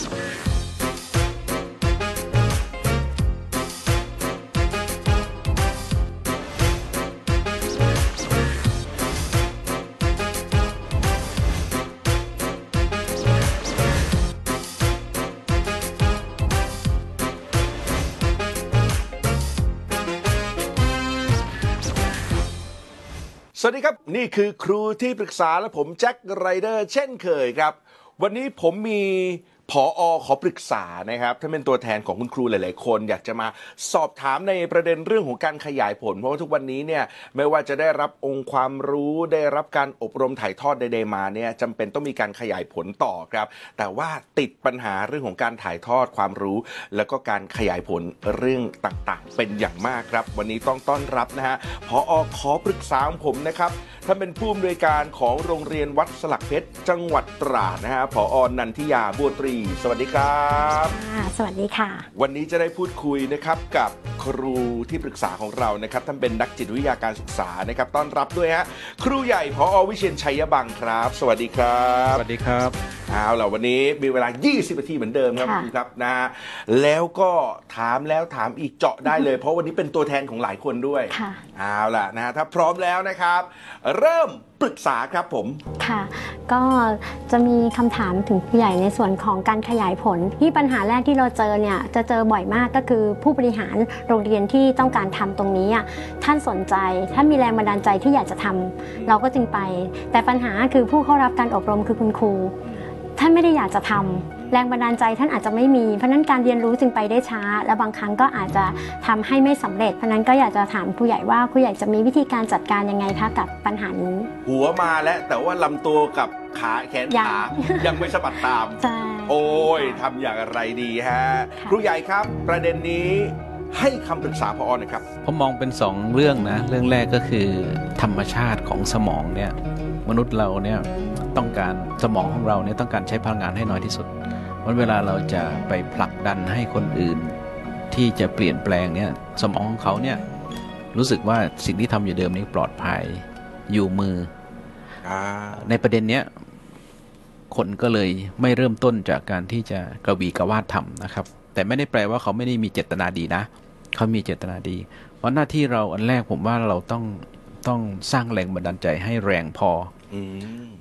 สวัสดีครับนี่คือครูที่ปรึกษาและผมแจ็คไรเดอร์เช่นเคยครับวันนี้ผมมีผอ.ขอปรึกษานะครับถ้าเป็นตัวแทนของคุณครูหลายๆคนอยากจะมาสอบถามในประเด็นเรื่องของการขยายผลเพราะว่าทุกวันนี้เนี่ยไม่ว่าจะได้รับองค์ความรู้ได้รับการอบรมถ่ายทอดใดๆมาเนี่ยจำเป็นต้องมีการขยายผลต่อครับแต่ว่าติดปัญหาเรื่องของการถ่ายทอดความรู้แล้วก็การขยายผลเรื่องต่างๆเป็นอย่างมากครับวันนี้ต้องต้อนรับนะฮะผอ.ขอปรึกษาของผมนะครับท่านเป็นผู้อำนวยการของโรงเรียนวัดสลักเพชรจังหวัดตราดนะฮะผอ.นันทิยาบัวตรีสวัสดีครับสวัสดีค่ะวันนี้จะได้พูดคุยนะครับกับครูที่ปรึกษาของเรานะครับท่านเป็นนักจิตวิทยาการศึกษานะครับต้อนรับด้วยฮะครูใหญ่ผอ.วิเชียรชัยบังครับสวัสดีครับสวัสดีครับเอาล่ะวันนี้มีเวลา20นาทีเหมือนเดิมครับครูครับนะแล้วก็ถามแล้วถามอีกเจาะได้เลยเพราะวันนี้เป็นตัวแทนของหลายคนด้วยเอาล่ะนะถ้าพร้อมแล้วนะครับเริ่มปรึกษาครับผมค่ะก็จะมีคำถามถึงผู้ใหญ่ในส่วนของการขยายผลที่ปัญหาแรกที่เราเจอเนี่ยจะเจอบ่อยมากก็คือผู้บริหารโรงเรียนที่ต้องการทำตรงนี้ท่านสนใจท่านมีแรงบันดาลใจที่อยากจะทำเราก็จึงไปแต่ปัญหาคือผู้เข้ารับการอบรมคือคุณครูท่านไม่ได้อยากจะทำแรงบันดาลใจท่านอาจจะไม่มีเพราะนั้นการเรียนรู้จึงไปได้ช้าและบางครั้งก็อาจจะทำให้ไม่สำเร็จเพราะนั้นก็อยากจะถามผู้ใหญ่ว่าผู้ใหญ่จะมีวิธีการจัดการยังไงคะกับปัญหานี้หัวมาแล้วแต่ว่าลำตัวกับขาแขนขายังไม่สะบัดตามโอ้ยทำอย่างไรดีฮะครูใหญ่ครับประเด็นนี้ให้คำปรึกษาผอ.หน่อยครับผมมองเป็น2เรื่องนะเรื่องแรกก็คือธรรมชาติของสมองเนี่ยมนุษย์เราเนี่ยต้องการสมองของเราเนี่ยต้องการใช้พลังงานให้น้อยที่สุดวันเวลาเราจะไปผลักดันให้คนอื่นที่จะเปลี่ยนแปลงเนี่ยสมองของเขาเนี่ยรู้สึกว่าสิ่งที่ทำอยู่เดิมนี้ปลอดภัยอยู่มือในประเด็นเนี้ยคนก็เลยไม่เริ่มต้นจากการที่จะกระบี่กระวาดทำนะครับแต่ไม่ได้แปลว่าเขาไม่ได้มีเจตนาดีนะเขามีเจตนาดีเพราะหน้าที่เราอันแรกผมว่าเราต้องสร้างแรงบันดาลใจให้แรงพอ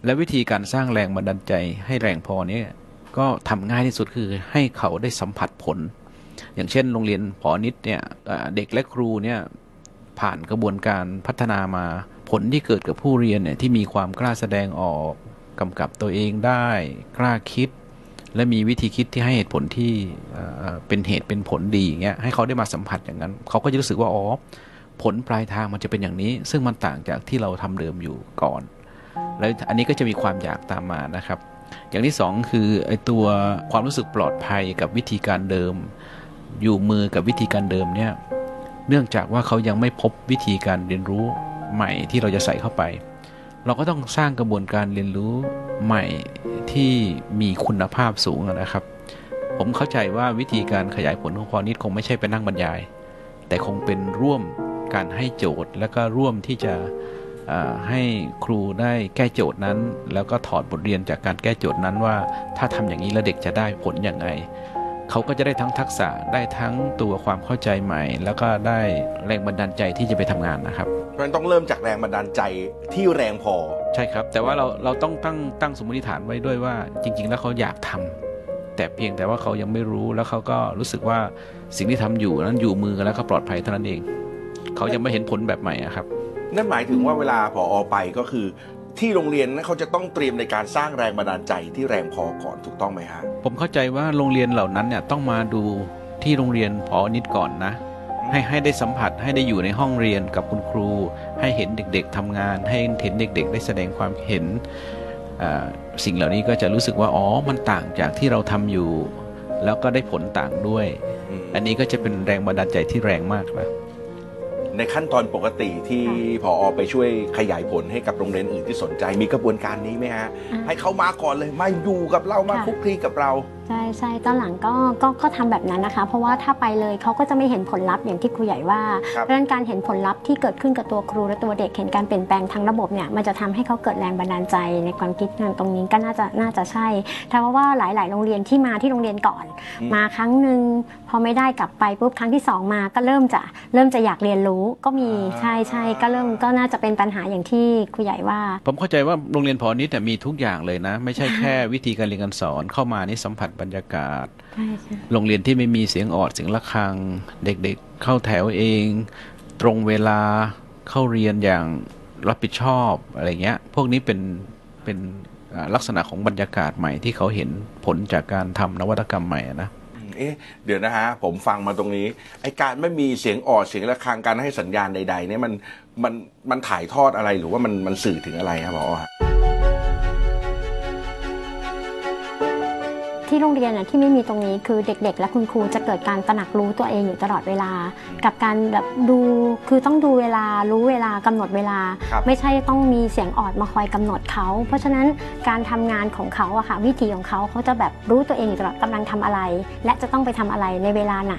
และวิธีการสร้างแรงบันดาลใจให้แรงพอเนี่ยก็ทำง่ายที่สุดคือให้เขาได้สัมผัสผลอย่างเช่นโรงเรียนผอนิดเนี่ยเด็กและครูเนี่ยผ่านกระบวนการพัฒนามาผลที่เกิดกับผู้เรียนเนี่ยที่มีความกล้าแสดงออกกำกับตัวเองได้กล้าคิดและมีวิธีคิดที่ให้เหตุผลที่เป็นเหตุเป็นผลดีอย่างเงี้ยให้เขาได้มาสัมผัสอย่างนั้นเขาก็จะรู้สึกว่าอ๋อผลปลายทางมันจะเป็นอย่างนี้ซึ่งมันต่างจากที่เราทำเดิมอยู่ก่อนแล้วอันนี้ก็จะมีความอยากตามมานะครับอย่างที่2คือไอ้ตัวความรู้สึกปลอดภัยกับวิธีการเดิมอยู่มือกับวิธีการเดิมเนี่ยเนื่องจากว่าเขายังไม่พบวิธีการเรียนรู้ใหม่ที่เราจะใส่เข้าไปเราก็ต้องสร้างกระบวนการเรียนรู้ใหม่ที่มีคุณภาพสูงนะครับผมเข้าใจว่าวิธีการขยายผลของพอนิดคงไม่ใช่เป็นนั่งบรรยายแต่คงเป็นร่วมการให้โจทย์และก็ร่วมที่จะให้ครูได้แก้โจทย์นั้นแล้วก็ถอดบทเรียนจากการแก้โจทย์นั้นว่าถ้าทำอย่างนี้แล้วเด็กจะได้ผลอย่างไรเขาก็จะได้ทั้งทักษะได้ทั้งตัวความเข้าใจใหม่แล้วก็ได้แรงบันดาลใจที่จะไปทำงานนะครับมันต้องเริ่มจากแรงบันดาลใจที่แรงพอใช่ครับแต่ว่าเราต้องตั้งสมมติฐานไว้ด้วยว่าจริงๆแล้วเขาอยากทำแต่เพียงแต่ว่าเขายังไม่รู้แล้วเขาก็รู้สึกว่าสิ่งที่ทำอยู่นั้นอยู่มือแล้วก็ปลอดภัยเท่านั้นเองเขายังไม่เห็นผลแบบใหม่ครับนั่นหมายถึงว่าเวลาผอ.ไปก็คือที่โรงเรียนนั้นเขาจะต้องเตรียมในการสร้างแรงบันดาลใจที่แรงพอก่อนถูกต้องไหมฮะผมเข้าใจว่าโรงเรียนเหล่านั้นเนี่ยต้องมาดูที่โรงเรียนผอ.นิดก่อนนะให้ได้สัมผัสให้ได้อยู่ในห้องเรียนกับคุณครูให้เห็นเด็กๆทำงานให้เห็นเด็กๆได้แสดงความเห็นสิ่งเหล่านี้ก็จะรู้สึกว่าอ๋อมันต่างจากที่เราทำอยู่แล้วก็ได้ผลต่างด้วยอันนี้ก็จะเป็นแรงบันดาลใจที่แรงมากนะในขั้นตอนปกติที่ผอ.ไปช่วยขยายผลให้กับโรงเรียนอื่นที่สนใจมีกระบวนการนี้ไหมฮะให้เขามาก่อนเลยมาอยู่กับเรามาคุกคีกับเรา ใช่ใช่ตอนหลังก็ทำแบบนั้นนะคะเพราะว่าถ้าไปเลยเขาก็จะไม่เห็นผลลัพธ์อย่างที่ครูใหญ่ว่าเพราะฉะนั้นการเห็นผลลัพธ์ที่เกิดขึ้นกับตัวครูและตัวเด็กเห็นการเปลี่ยนแปลงทั้งระบบเนี่ยมันจะทำให้เขาเกิดแรงบันดาลใจในความคิดงานตรงนี้ก็น่าจะใช่แต่ว่าหลายๆโรงเรียนที่มาที่โรงเรียนก่อนมาครั้งหนึ่งพอไม่ได้กลับไปปุ๊บครั้งที่2มาก็เริ่มจะอยากเรียนรู้ก็มีใช่ใช่ก็เริ่มก็น่าจะเป็นปัญหาอย่างที่ครูใหญ่ว่าผมเข้าใจว่าโรงเรียนพอนี้แต่มีทุกอย่างเลยนะไม่ใช่แค่วิธีการเรียนการสอนเข้ามานี่สัมผัสบรรยากาศโรงเรียนที่ไม่มีเสียงออดเสียงระฆังเด็กๆเข้าแถวเองตรงเวลาเข้าเรียนอย่างรับผิดชอบอะไรเงี้ยพวกนี้เป็นลักษณะของบรรยากาศใหม่ที่เขาเห็นผลจากการทำนวัตกรรมใหม่นะเดี๋ยวนะฮะผมฟังมาตรงนี้ไอ้การไม่มีเสียงออดเสียงระฆังการให้สัญญาณใดๆเนี่ยมันถ่ายทอดอะไรหรือว่ามันสื่อถึงอะไรครับผอ.ที่โรงเรียนที่ไม่มีตรงนี้คือเด็กๆและคุณครูจะเกิดการตระหนักรู้ตัวเองอยู่ตลอดเวลากับการแบบดูคือต้องดูเวลารู้เวลากำหนดเวลาไม่ใช่ต้องมีเสียงออดมาคอยกำหนดเขาเพราะฉะนั้นการทำงานของเขาอะค่ะวิธีของเขาจะแบบรู้ตัวเองอยู่ตลอดกำลังทำอะไรและจะต้องไปทำอะไรในเวลาไหน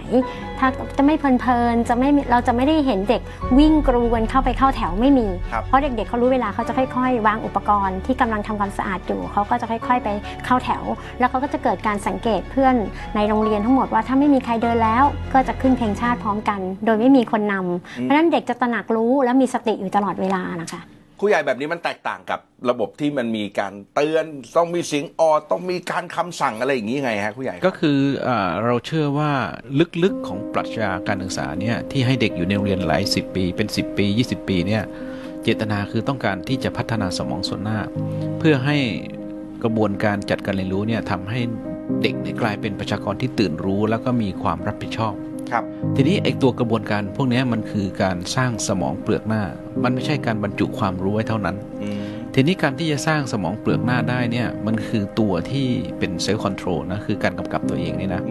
ถ้าจะไม่เพลินๆจะไม่เราจะไม่ได้เห็นเด็กวิ่งกรูกันเข้าแถวไม่มีเพราะเด็กๆเขารู้เวลาเขาจะค่อยๆวางอุปกรณ์ที่กำลังทำความสะอาดอยู่เขาก็จะค่อยๆไปเข้าแถวแล้วเขาก็จะเกิดการสังเกตเพื่อนในโรงเรียนทั้งหมดว่าถ้าไม่มีใครเดินแล้วก็จะขึ้นเพลงชาติพร้อมกันโดยไม่มีคนนำเพราะฉะนั้นเด็กจะตระหนักรู้และมีสติอยู่ตลอดเวลานะคะครูใหญ่แบบนี้มันแตกต่างกับระบบที่มันมีการเตือนต้องมีเสียงออต้องมีการคำสั่งอะไรอย่างนี้ไงฮะครูใหญ่ก็คือเราเชื่อว่าลึกๆของปรัชญาการศึกษาเนี่ยที่ให้เด็กอยู่ในโรงเรียนหลาย10ปีเป็น10ปี20ปีเนี่ยเจตนาคือต้องการที่จะพัฒนาสมองส่วนหน้าเพื่อให้กระบวนการจัดการเรียนรู้เนี่ยทำให้เด็กกลายเป็นประชากรที่ตื่นรู้แล้วก็มีความรับผิดชอบครับทีนี้ไอ้ตัวกระบวนการพวกนี้มันคือการสร้างสมองเปลือกหน้ามันไม่ใช่การบรรจุความรู้ไว้เท่านั้นทีนี้การที่จะสร้างสมองเปลือกหน้าได้เนี่ยมันคือตัวที่เป็นเซลล์คอนโทรลนะคือการกำกับตัวเองนี่นะ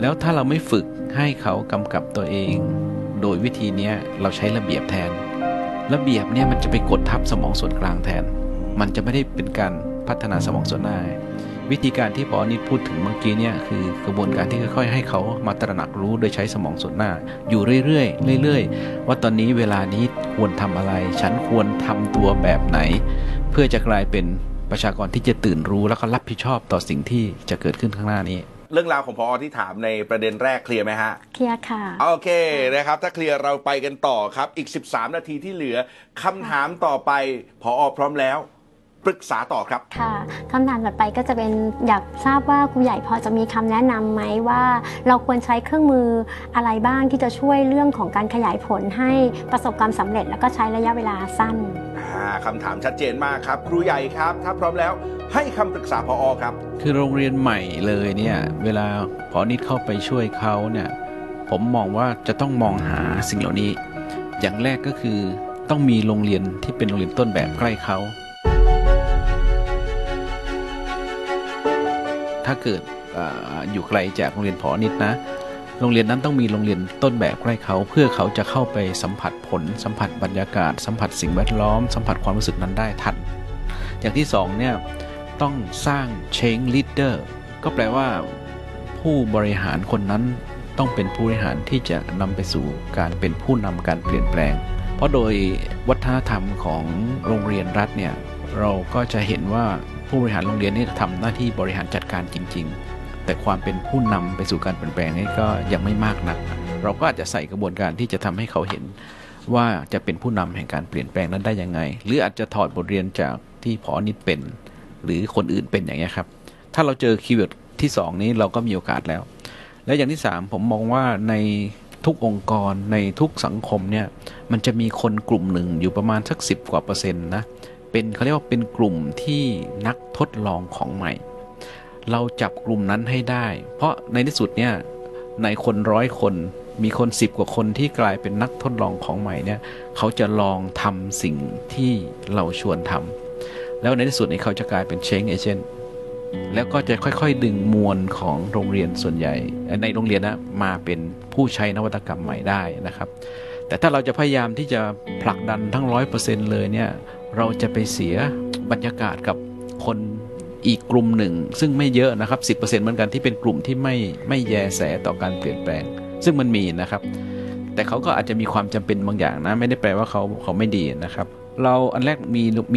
แล้วถ้าเราไม่ฝึกให้เขากำกับตัวเองโดยวิธีนี้เราใช้ระเบียบแทนระเบียบเนี่ยมันจะไปกดทับสมองส่วนกลางแทนมันจะไม่ได้เป็นการพัฒนาสมองส่วนหน้าวิธีการที่พอนิดพูดถึงเมื่อกี้เนี่ยคือกระบวนการที่ค่อยๆให้เขามาตระหนักรู้โดยใช้สมองส่วนหน้าอยู่เรื่อยๆว่าตอนนี้เวลานี้ควรทำอะไรฉันควรทำตัวแบบไหนเพื่อจะกลายเป็นประชากรที่จะตื่นรู้แล้วก็รับผิดชอบต่อสิ่งที่จะเกิดขึ้นข้างหน้านี้เรื่องราวของพอที่ถามในประเด็นแรกเคลียร์ไหมฮะเคลียร์ค่ะโอเคนะครับถ้าเคลียร์เราไปกันต่อครับอีก13นาทีที่เหลือคำถามต่อไปพอพร้อมแล้วปรึกษาต่อครับค่ะคำถามต่อไปก็จะเป็นอยากทราบว่าครูใหญ่พอจะมีคำแนะนำไหมว่าเราควรใช้เครื่องมืออะไรบ้างที่จะช่วยเรื่องของการขยายผลให้ประสบความสำเร็จแล้วก็ใช้ระยะเวลาสั้นคำถามชัดเจนมากครับครูใหญ่ครับถ้าพร้อมแล้วให้คำปรึกษาพอครับคือโรงเรียนใหม่เลยเนี่ยเวลาพอนิดเข้าไปช่วยเขาเนี่ยผมมองว่าจะต้องมองหาสิ่งเหล่านี้อย่างแรกก็คือต้องมีโรงเรียนที่เป็นโรงเรียนต้นแบบใกล้เขาถ้าเกิด อยู่ไกลจากโรงเรียนพอนิดนะโรงเรียนนั้นต้องมีโรงเรียนต้นแบบใกล้เขาเพื่อเขาจะเข้าไปสัมผัสผลสัมผัสบรรยากาศสัมผัสสิ่งแวดล้อมสัมผัสความรู้สึกนั้นได้ทันอย่างที่2เนี่ยต้องสร้าง change leader ก็แปลว่าผู้บริหารคนนั้นต้องเป็นผู้บริหารที่จะนำไปสู่การเป็นผู้นำการเปลี่ยนแปลงเพราะโดยวัฒนธรรมของโรงเรียนรัฐเนี่ยเราก็จะเห็นว่าผู้บริหารโรงเรียนนี่ทำหน้าที่บริหารจัดการจริงๆแต่ความเป็นผู้นำไปสู่การเปลี่ยนแปลงนี่ก็ยังไม่มากนักเราก็อาจจะใส่กระบวนการที่จะทำให้เขาเห็นว่าจะเป็นผู้นำแห่งการเปลี่ยนแปลงนั้นได้ยังไงหรืออาจจะถอดบทเรียนจากที่ผอนิดเป็นหรือคนอื่นเป็นอย่างนี้ครับถ้าเราเจอคีย์เวิร์ดที่2นี้เราก็มีโอกาสแล้วและอย่างที่3ผมมองว่าในทุกองค์กรในทุกสังคมเนี่ยมันจะมีคนกลุ่มหนึ่งอยู่ประมาณสัก10%นะเป็นเขาเรียกว่าเป็นกลุ่มที่นักทดลองของใหม่เราจับกลุ่มนั้นให้ได้เพราะในที่สุดเนี่ยในคน100 คนมีคน10 กว่าคนที่กลายเป็นนักทดลองของใหม่เนี่ยเขาจะลองทำสิ่งที่เราชวนทำแล้วในที่สุดเนี่ยเขาจะกลายเป็น change agent แล้วก็จะค่อยๆดึงมวลของโรงเรียนส่วนใหญ่ในโรงเรียนนะมาเป็นผู้ใช้นวัตกรรมใหม่ได้นะครับแต่ถ้าเราจะพยายามที่จะผลักดันทั้ง 100% เลยเนี่ยเราจะไปเสียบรรยากาศกับคน อีกกลุ่มหนึ่งซึ่งไม่เยอะนะครับ 10% เหมือนกันที่เป็นกลุ่มที่ไม่แยแสต่อการเปลี่ยนแปลงซึ่งมันมีนะครับแต่เขาก็อาจจะมีความจำเป็นบางอย่างนะไม่ได้แปลว่าเขาไม่ดีนะครับเราอันแรก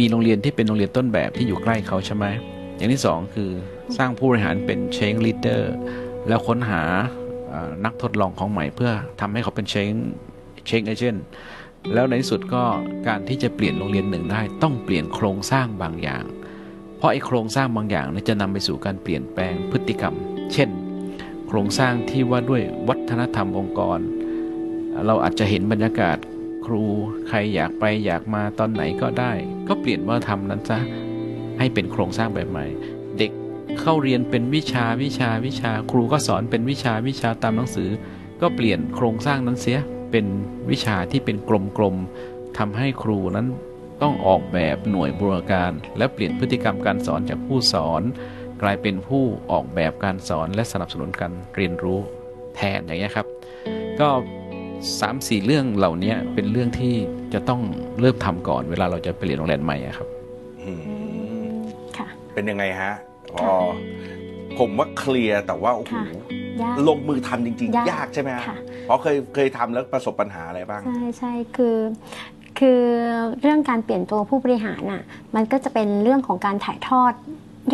มีโรงเรียนที่เป็นโรงเรียนต้นแบบที่อยู่ใกล้เขาใช่ไหมอย่างที่2คือสร้างผู้บริหารเป็น change leader แล้วค้นหานักทดลองของใหม่เพื่อทำให้เขาเป็น change agent แล้วในที่สุดก็การที่จะเปลี่ยนโรงเรียนหนึ่งได้ต้องเปลี่ยนโครงสร้างบางอย่างเพราะไอ้โครงสร้างบางอย่างจะนำไปสู่การเปลี่ยนแปลงพฤติกรรมเช่นโครงสร้างที่ว่าด้วยวัฒนธรรมองค์กรเราอาจจะเห็นบรรยากาศครูใครอยากไปอยากมาตอนไหนก็ได้ก็เปลี่ยนวัฒนธรรมนั้นซะให้เป็นโครงสร้างแบบใหม่เด็กเข้าเรียนเป็นวิชาครูก็สอนเป็นวิชาตามหนังสือก็เปลี่ยนโครงสร้างนั้นเสียเป็นวิชาที่เป็นกลมๆทำให้ครูนั้นต้องออกแบบหน่วยบูรณาการและเปลี่ยนพฤติกรรมการสอนจากผู้สอนกลายเป็นผู้ออกแบบการสอนและสนับสนุนการเรียนรู้แทนอย่างนี้ครับก็3-4 เรื่องเหล่านี้เป็นเรื่องที่จะต้องเริ่มทำก่อนเวลาเราจะไปเรียนโรงเรียนใหม่ครับเป็นยังไงฮะอ๋อผมว่าเคลียร์แต่ว่าโอ้โหลงมือทำจริงๆยากใช่ไหมฮะเพราะเคยทำแล้วประสบปัญหาอะไรบ้างใช่คือเรื่องการเปลี่ยนตัวผู้บริหารน่ะมันก็จะเป็นเรื่องของการถ่ายทอด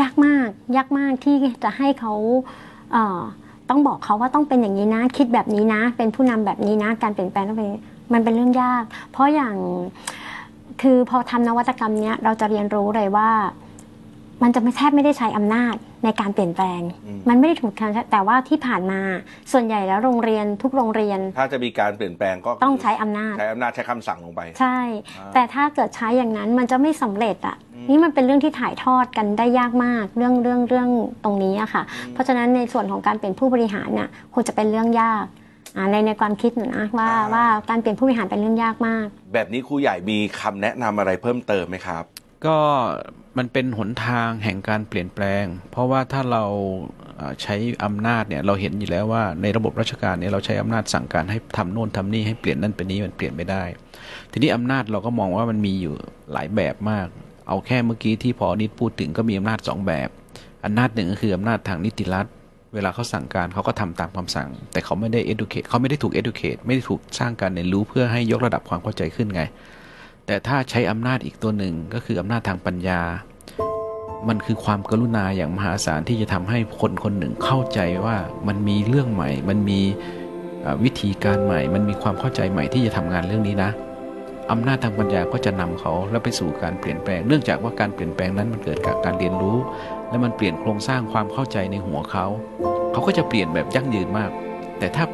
ยากมากที่จะให้เขาต้องบอกเขาว่าต้องเป็นอย่างนี้นะคิดแบบนี้นะเป็นผู้นำแบบนี้นะการเปลี่ยนแปลงต้องเป็นมันเป็นเรื่องยากเพราะอย่างคือพอทำนวัตกรรมเนี้ยเราจะเรียนรู้เลยว่ามันจะไม่แทบไม่ได้ใช้อำนาจในการเปลี่ยนแปลงมันไม่ได้ถูกทางแต่ว่าที่ผ่านมาส่วนใหญ่แล้วโรงเรียนทุกโรงเรียนถ้าจะมีการเปลี่ยนแปลงก็ต้องใช้อำนาจใช้คำสั่งลงไปใช่แต่ถ้าเกิดใช้อย่างนั้นมันจะไม่สำเร็จอ่ะนี่มันเป็นเรื่องที่ถ่ายทอดกันได้ยากมากเรื่องตรงนี้อะค่ะเพราะฉะนั้นในส่วนของการเปลี่ยนผู้บริหารน่ะควรจะเป็นเรื่องยากในความคิดนะว่าการเปลี่ยนผู้บริหารเป็นเรื่องยากมากแบบนี้ครูใหญ่มีคำแนะนำอะไรเพิ่มเติมไหมครับก็มันเป็นหนทางแห่งการเปลี่ยนแปลงเพราะว่าถ้าเราใช้อำนาจเนี่ยเราเห็นอยู่แล้วว่าในระบบราชการเนี่ยเราใช้อำนาจสั่งการให้ทำโน่นทำนี่ให้เปลี่ยนนั่นเป็นนี้มันเปลี่ยนไม่ได้ทีนี้อำนาจเราก็มองว่ามันมีอยู่หลายแบบมากเอาแค่เมื่อกี้ที่พอนิดพูดถึงก็มีอำนาจ2แบบอำนาจหนึ่งก็คืออำนาจทางนิติรัฐเวลาเขาสั่งการเขาก็ทำตามคำสั่งแต่เขาไม่ได้ educate เขาไม่ได้ถูก educate ไม่ได้ถูกสร้างการเรียนรู้เพื่อให้ยกระดับความเข้าใจขึ้นไงแต่ถ้าใช้อำนาจอีกตัวหนึ่งก็คืออำนาจทางปัญญามันคือความกรุณาอย่างมหาศาลที่จะทำให้คนคนหนึ่งเข้าใจว่ามันมีเรื่องใหม่มันมีวิธีการใหม่มันมีความเข้าใจใหม่ที่จะทำงานเรื่องนี้นะอำนาจทางปัญญาก็จะนำเขาแล้วไปสู่การเปลี่ยนแปลงเนื่องจากว่าการเปลี่ยนแปลงนั้นมันเกิดจากการเรียนรู้และมันเปลี่ยนโครงสร้างความเข้าใจในหัวเขาก็จะเปลี่ยนแบบยั่งยืนมากแต่ถ้า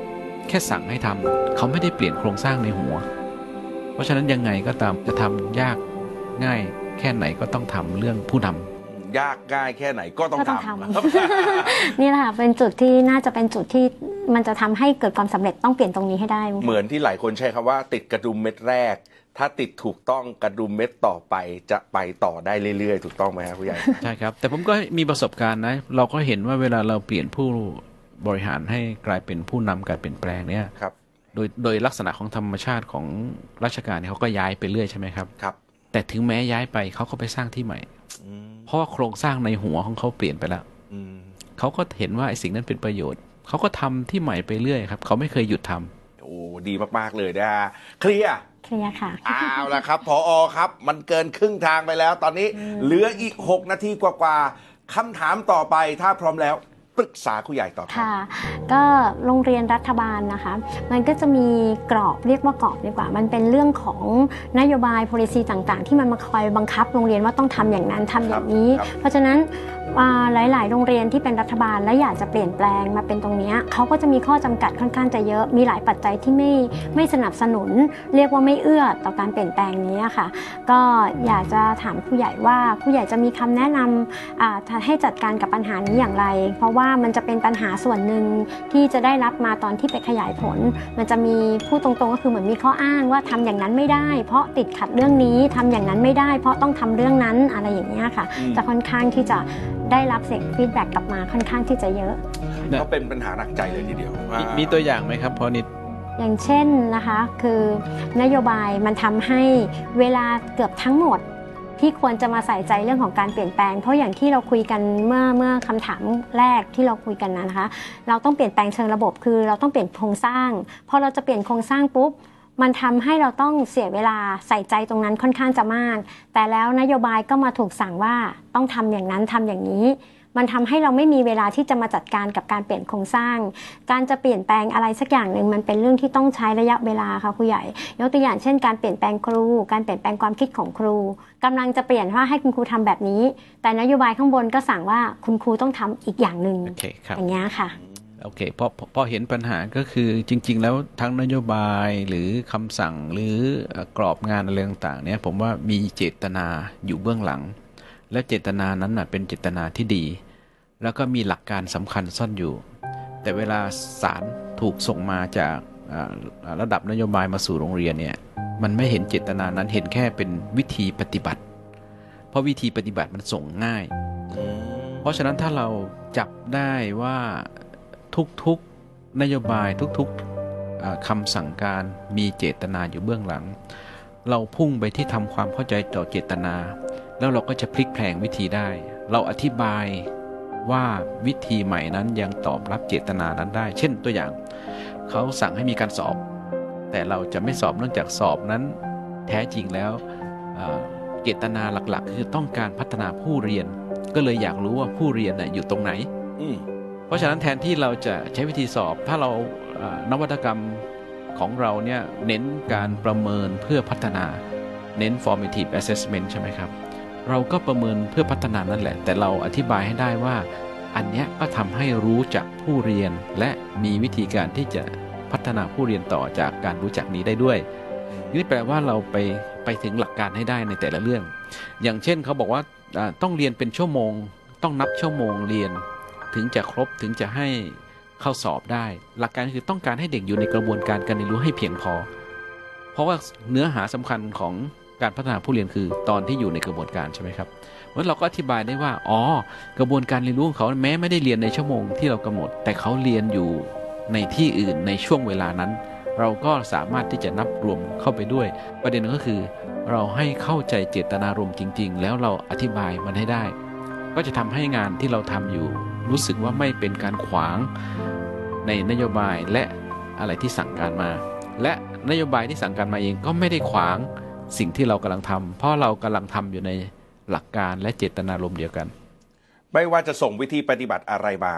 แค่สั่งให้ทำเขาไม่ได้เปลี่ยนโครงสร้างในหัวเพราะฉะนั้นยังไงก็ตามจะทำยากง่ายแค่ไหนก็ต้องทำเรื่องผู้นำยากง่ายแค่ไหนก็ต้องทำนี่แหละค่ะเป็นจุดที่น่าจะเป็นจุดที่มันจะทำให้เกิดความสำเร็จต้องเปลี่ยนตรงนี้ให้ได้เหมือนที่หลายคนใช้คำว่าติดกระดุมเม็ดแรกถ้าติดถูกต้องกระดุมเม็ดต่อไปจะไปต่อได้เรื่อยๆถูกต้องไหมครับผู้ใหญ่ใช่ครับแต่ผมก็มีประสบการณ์นะเราก็เห็นว่าเวลาเราเปลี่ยนผู้บริหารให้กลายเป็นผู้นำการเปลี่ยนแปลงเนี่ยครับโดยลักษณะของธรรมชาติของราชการเขาก็ย้ายไปเรื่อยใช่ไหมครับครับแต่ถึงแม้ย้ายไปเขาก็ไปสร้างที่ใหม่เพราะโครงสร้างในหัวของเขาเปลี่ยนไปแล้วเขาก็เห็นว่าไอ้สิ่งนั้นเป็นประโยชน์เขาก็ทำที่ใหม่ไปเรื่อยครับเขาไม่เคยหยุดทำโอ้ดีมากๆเลยนะเคลียร์ค่ะเอาละครับผอ.ครับมันเกินครึ่งทางไปแล้วตอนนี้เหลืออีก6นาทีกว่าๆคำถามต่อไปถ้าพร้อมแล้วปรึกษาครูใหญ่ต่อค่ะก็โรงเรียนรัฐบาลนะคะมันก็จะมีกรอบเรียกว่ากรอบดีกว่ามันเป็นเรื่องของนโยบาย policy ต่างๆที่มันมาคอยบังคับโรงเรียนว่าต้องทำอย่างนั้นทำอย่างนี้เพราะฉะนั้นหลายๆโรงเรียนที่เป็นรัฐบาลและอยากจะเปลี่ยนแปลงมาเป็นตรงนี้เขาก็จะมีข้อจำกัดค่อนข้างจะเยอะมีหลายปัจจัยที่ไม่สนับสนุนเรียกว่าไม่เอื้อต่อการเปลี่ยนแปลงนี้ค่ะก็อยากจะถามผู้ใหญ่ว่าผู้ใหญ่จะมีคำแนะนำให้จัดการกับปัญหานี้อย่างไรเพราะว่ามันจะเป็นปัญหาส่วนหนึ่งที่จะได้รับมาตอนที่ไปขยายผลมันจะมีผู้ตรงๆก็คือเหมือนมีข้ออ้างว่าทำอย่างนั้นไม่ได้เพราะติดขัดเรื่องนี้ทำอย่างนั้นไม่ได้เพราะต้องทำเรื่องนั้นอะไรอย่างนี้ค่ะจะค่อนข้างที่จะได้รับเสียงฟีดแบ็กกลับมาค่อนข้างที่จะเยอะก็เป็นปัญหาหนักใจเลยทีเดียวมีตัวอย่างไหมครับพอนิดอย่างเช่นนะคะคือนโยบายมันทำให้เวลาเกือบทั้งหมด ที่ควรจะมาใส่ใจเรื่องของการเปลี่ยนแปลงเพราะอย่างที่เราคุยกันเมื่อคำถามแรกที่เราคุยกันนะคะเราต้องเปลี่ยนแปลงเชิงระบบคือเราต้องเปลี่ยนโครงสร้างพอเราจะเปลี่ยนโครงสร้างปุ๊บมันทำให้เราต้องเสียเวลาใส่ใจตรงนั้นค่อนข้างจะมากแต่แล้วนโยบายก็มาถูกสั่งว่าต้องทำอย่างนั้นทำอย่างนี้มันทำให้เราไม่มีเวลาที่จะมาจัดการกับการเปลี่ยนโครงสร้างการจะเปลี่ยนแปลงอะไรสักอย่างหนึ่งมันเป็นเรื่องที่ต้องใช้ระยะเวลาค่ะครูใหญ่ยกตัวอย่างเช่นการเปลี่ยนแปลงครูการเปลี่ยนแปลงความคิดของครูกำลังจะเปลี่ยนว่าให้คุณครูทำแบบนี้แต่นโยบายข้างบนก็สั่งว่าคุณครูต้องทำอีกอย่างหนึ่ง okay, อย่างนี้ค่ะโอเคพอเห็นปัญหาก็คือจริงๆแล้วทั้งนโยบายหรือคำสั่งหรือกรอบงานอะไรต่างๆเนี่ยผมว่ามีเจตนาอยู่เบื้องหลังและเจตนานั้นเป็นเจตนาที่ดีแล้วก็มีหลักการสำคัญซ่อนอยู่แต่เวลาสารถูกส่งมาจากระดับนโยบายมาสู่โรงเรียนเนี่ยมันไม่เห็นเจตนานั้นเห็นแค่เป็นวิธีปฏิบัติเพราะวิธีปฏิบัติมันส่งง่ายเพราะฉะนั้นถ้าเราจับได้ว่าทุกๆนโยบายทุกๆคำสั่งการมีเจตนาอยู่เบื้องหลังเราพุ่งไปที่ทำความเข้าใจต่อเจตนาแล้วเราก็จะพลิกแพลงวิธีได้เราอธิบายว่าวิธีใหม่นั้นยังตอบรับเจตนานั้นได้เช่นตัวอย่างเขาสั่งให้มีการสอบแต่เราจะไม่สอบเนื่องจากสอบนั้นแท้จริงแล้วเจตนาหลักๆคือต้องการพัฒนาผู้เรียนก็เลยอยากรู้ว่าผู้เรียนอยู่ตรงไหนเพราะฉะนั้นแทนที่เราจะใช้วิธีสอบถ้าเรานวัตกรรมของเราเนี่ยเน้นการประเมินเพื่อพัฒนาเน้น formative assessment ใช่ไหมครับเราก็ประเมินเพื่อพัฒนานั่นแหละแต่เราอธิบายให้ได้ว่าอันเนี้ยก็ทำให้รู้จักผู้เรียนและมีวิธีการที่จะพัฒนาผู้เรียนต่อจากการรู้จักนี้ได้ด้วยนี่แปลว่าเราไปถึงหลักการให้ได้ในแต่ละเรื่องอย่างเช่นเขาบอกว่าต้องเรียนเป็นชั่วโมงต้องนับชั่วโมงเรียนถึงจะครบถึงจะให้เข้าสอบได้หลักการคือต้องการให้เด็กอยู่ในกระบวนการการเรียนรู้ให้เพียงพอเพราะว่าเนื้อหาสำคัญของการพัฒนาผู้เรียนคือตอนที่อยู่ในกระบวนการใช่ไหมครับเพราะเราก็อธิบายได้ว่าอ๋อกระบวนการเรียนรู้ของเขาแม้ไม่ได้เรียนในชั่วโมงที่เรากำหนดแต่เขาเรียนอยู่ในที่อื่นในช่วงเวลานั้นเราก็สามารถที่จะนับรวมเข้าไปด้วยประเด็นก็คือเราให้เข้าใจเจตนารมณ์จริงๆแล้วเราอธิบายมันให้ได้ก็จะทำให้งานที่เราทำอยู่รู้สึกว่าไม่เป็นการขวางในนโยบายและอะไรที่สั่งการมาและนโยบายที่สั่งการมาเองก็ไม่ได้ขวางสิ่งที่เรากำลังทำเพราะเรากำลังทำอยู่ในหลักการและเจตนารมณ์เดียวกันไม่ว่าจะส่งวิธีปฏิบัติอะไรมา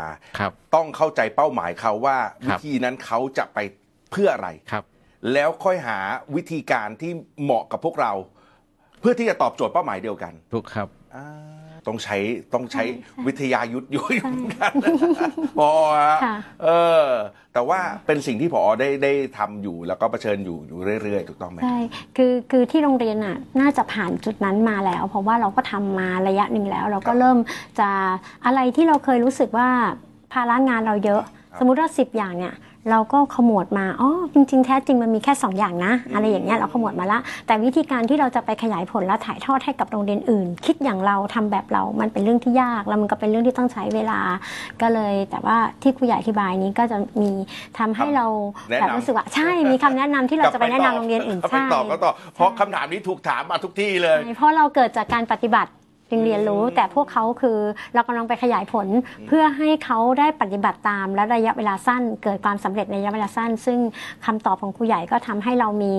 ต้องเข้าใจเป้าหมายเขาว่าวิธีนั้นเขาจะไปเพื่ออะไรแล้วค่อยหาวิธีการที่เหมาะกับพวกเราเพื่อที่จะตอบโจทย์เป้าหมายเดียวกันถูกครับต้องใช้วิทยายุทธ์อยู่เหมือนกันพอแต่ว่าเป็นสิ่งที่ผอได้ทำอยู่แล้วก็เผชิญอยู่เรื่อยๆถูกต้องไหมใช่คือที่โรงเรียนน่าจะผ่านจุดนั้นมาแล้วเพราะว่าเราก็ทำมาระยะหนึ่งแล้วเราก็เริ่มจะอะไรที่เราเคยรู้สึกว่าภาระงานเราเยอะสมมุติว่า10อย่างเนี่ยเราก็ขมวดมาอ๋อจริงๆแท้จริงมันมีแค่2อย่างนะอะไรอย่างเงี้ยเราขมวดมาละแต่วิธีการที่เราจะไปขยายผลและถ่ายทอดให้กับโรงเรียนอื่นคิดอย่างเราทำแบบเรามันเป็นเรื่องที่ยากแล้วมันก็เป็นเรื่องที่ต้องใช้เวลาก็เลยแต่ว่าที่ครูใหญ่อธิบายนี้ก็จะมีทำให้เราแบบรู้สึกว่าใช่มีคำแนะนำที่เราจะไปแนะนำโรงเรียนอื่นใช่ก็ตอบเพราะคำถามนี้ถูกถามมาทุกที่เลยเพราะเราเกิดจากการปฏิบัติเรียนรู้แต่พวกเขาคือเรากำลังไปขยายผลเพื่อให้เขาได้ปฏิบัติตามและระยะเวลาสั้นเกิดความสำเร็จในระยะเวลาสั้นซึ่งคำตอบของครูใหญ่ก็ทำให้เรามี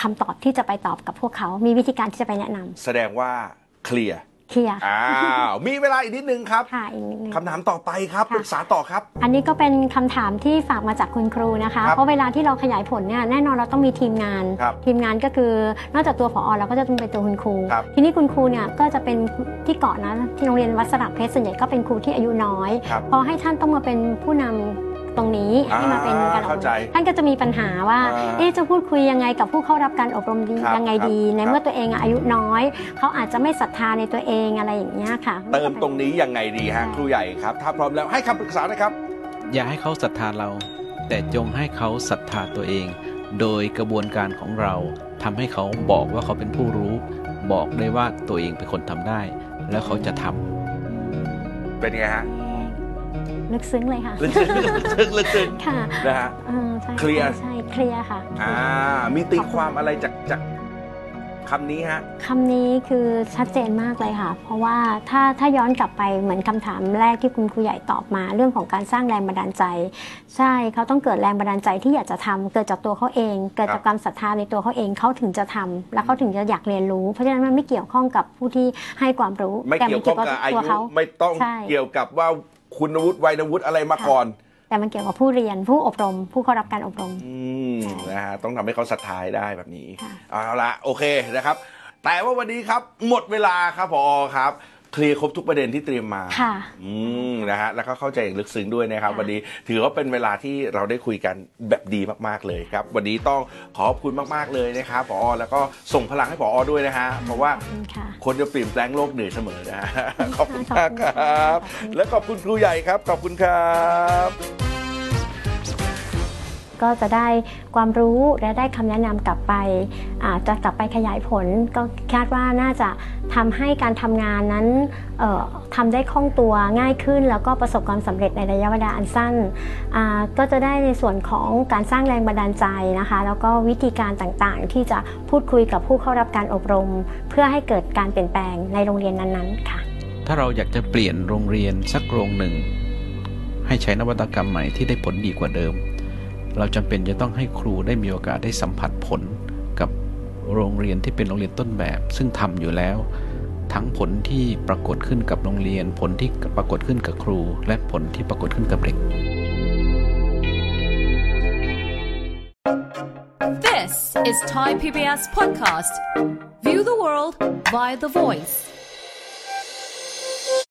คำตอบที่จะไปตอบกับพวกเขามีวิธีการที่จะไปแนะนำแสดงว่าเคลียร์มีเวลาอีกนิดนึงครับคำถามต่อไปครับปรึกษาต่อครับอันนี้ก็เป็นคำถามที่ฝากมาจากคุณครูนะคะเพราะเวลาที่เราขยายผลเนี่ยแน่นอนเราต้องมีทีมงานก็คือนอกจากตัวผอ.เราก็จะต้องเป็นตัวคุณครูทีนี้คุณครูเนี่ยก็จะเป็นที่เกาะนะที่โรงเรียนวัดสลักเพชรส่วนใหญ่ก็เป็นครูที่อายุน้อยพอให้ท่านต้องมาเป็นผู้นำตรงนี้ให้มาเป็นการอบรมท่านก็จะมีปัญหาว่าจะพูดคุยยังไงกับผู้เข้ารับการอบรมดียังไงดีในเมื่อตัวเองอายุน้อยเขาอาจจะไม่ศรัทธาในตัวเองอะไรอย่างเงี้ยค่ะเติมตรงนี้ยังไงดีฮะครูใหญ่ครับถ้าพร้อมแล้วให้คำปรึกษานะครับอย่าให้เขาศรัทธาเราแต่จงให้เขาศรัทธาตัวเองโดยกระบวนการของเราทำให้เขาบอกว่าเขาเป็นผู้รู้บอกได้ว่าตัวเองเป็นคนทำได้แล้วเขาจะทำเป็นไงฮะลึกซึ้งเลยค่ะลึกซึ้งค่ะนะฮะเคลียร์ใช่เคลียร์ค่ะมีตีความอะไรจาก คำนี้ฮะคำนี้คือชัดเจนมากเลยค่ะเพราะว่าถ้าย้อนกลับไปเหมือนคำถามแรกที่คุณครูใหญ่ตอบมาเรื่องของการสร้างแรงบันดาลใจใช่เขาต้องเกิดแรงบันดาลใจที่อยากจะทำเกิดจากตัวเขาเองเกิดจากความศรัทธาในตัวเขาเองเขาถึงจะทำแล้วเขาถึงจะอยากเรียนรู้เพราะฉะนั้นมันไม่เกี่ยวข้องกับผู้ที่ให้ความรู้ไม่เกี่ยวข้องกับอายุไม่ต้องเกี่ยวกับว่าคุณวุฒิวัยวุฒิอะไรมาก่อนแต่มันเกี่ยวกับผู้เรียนผู้อบรมผู้เข้ารับการอบรมนะฮะต้องทำให้เขาศรัทธาได้แบบนี้เอาละโอเคนะครับแต่ว่าวันนี้ครับหมดเวลาครับผอ.ครับเคลียร์ครบทุกประเด็นที่เตรียมมาค่ะนะฮะแล้วก็เข้าใจอย่างลึกซึ้งด้วยนะครับวันนี้ถือว่าเป็นเวลาที่เราได้คุยกันแบบดีมากๆเลยครับวันนี้ต้องขอบคุณมากๆเลยนะครับผอ.แล้วก็ส่งพลังให้ผอ.ด้วยนะฮะเพราะว่าคนจะเปลี่ยนแปลงโลกเหนื่อยเสมอนะขอบคุณมากครับและขอบคุณครูใหญ่ครับขอบคุณครับก็จะได้ความรู้และได้คำแนะนำกลับไปจะกลับไปขยายผลก็คาดว่าน่าจะทำให้การทำงานนั้นทำได้คล่องตัวง่ายขึ้นแล้วก็ประสบความสำเร็จในระยะเวลาอันสั้นก็จะได้ในส่วนของการสร้างแรงบันดาลใจนะคะแล้วก็วิธีการต่างๆที่จะพูดคุยกับผู้เข้ารับการอบรมเพื่อให้เกิดการเปลี่ยนแปลงในโรงเรียนนั้นๆค่ะถ้าเราอยากจะเปลี่ยนโรงเรียนสักโรงหนึ่งให้ใช้นวัตกรรมใหม่ที่ได้ผลดีกว่าเดิมเราจำเป็นจะต้องให้ครูได้มีโอกาสได้สัมผัสผลกับโรงเรียนที่เป็นโรงเรียนต้นแบบซึ่งทำอยู่แล้วทั้งผลที่ปรากฏขึ้นกับโรงเรียนผลที่ปรากฏขึ้นกับครูและผลที่ปรากฏขึ้นกับเด็ก This is Thai PBS podcast View the world via the voice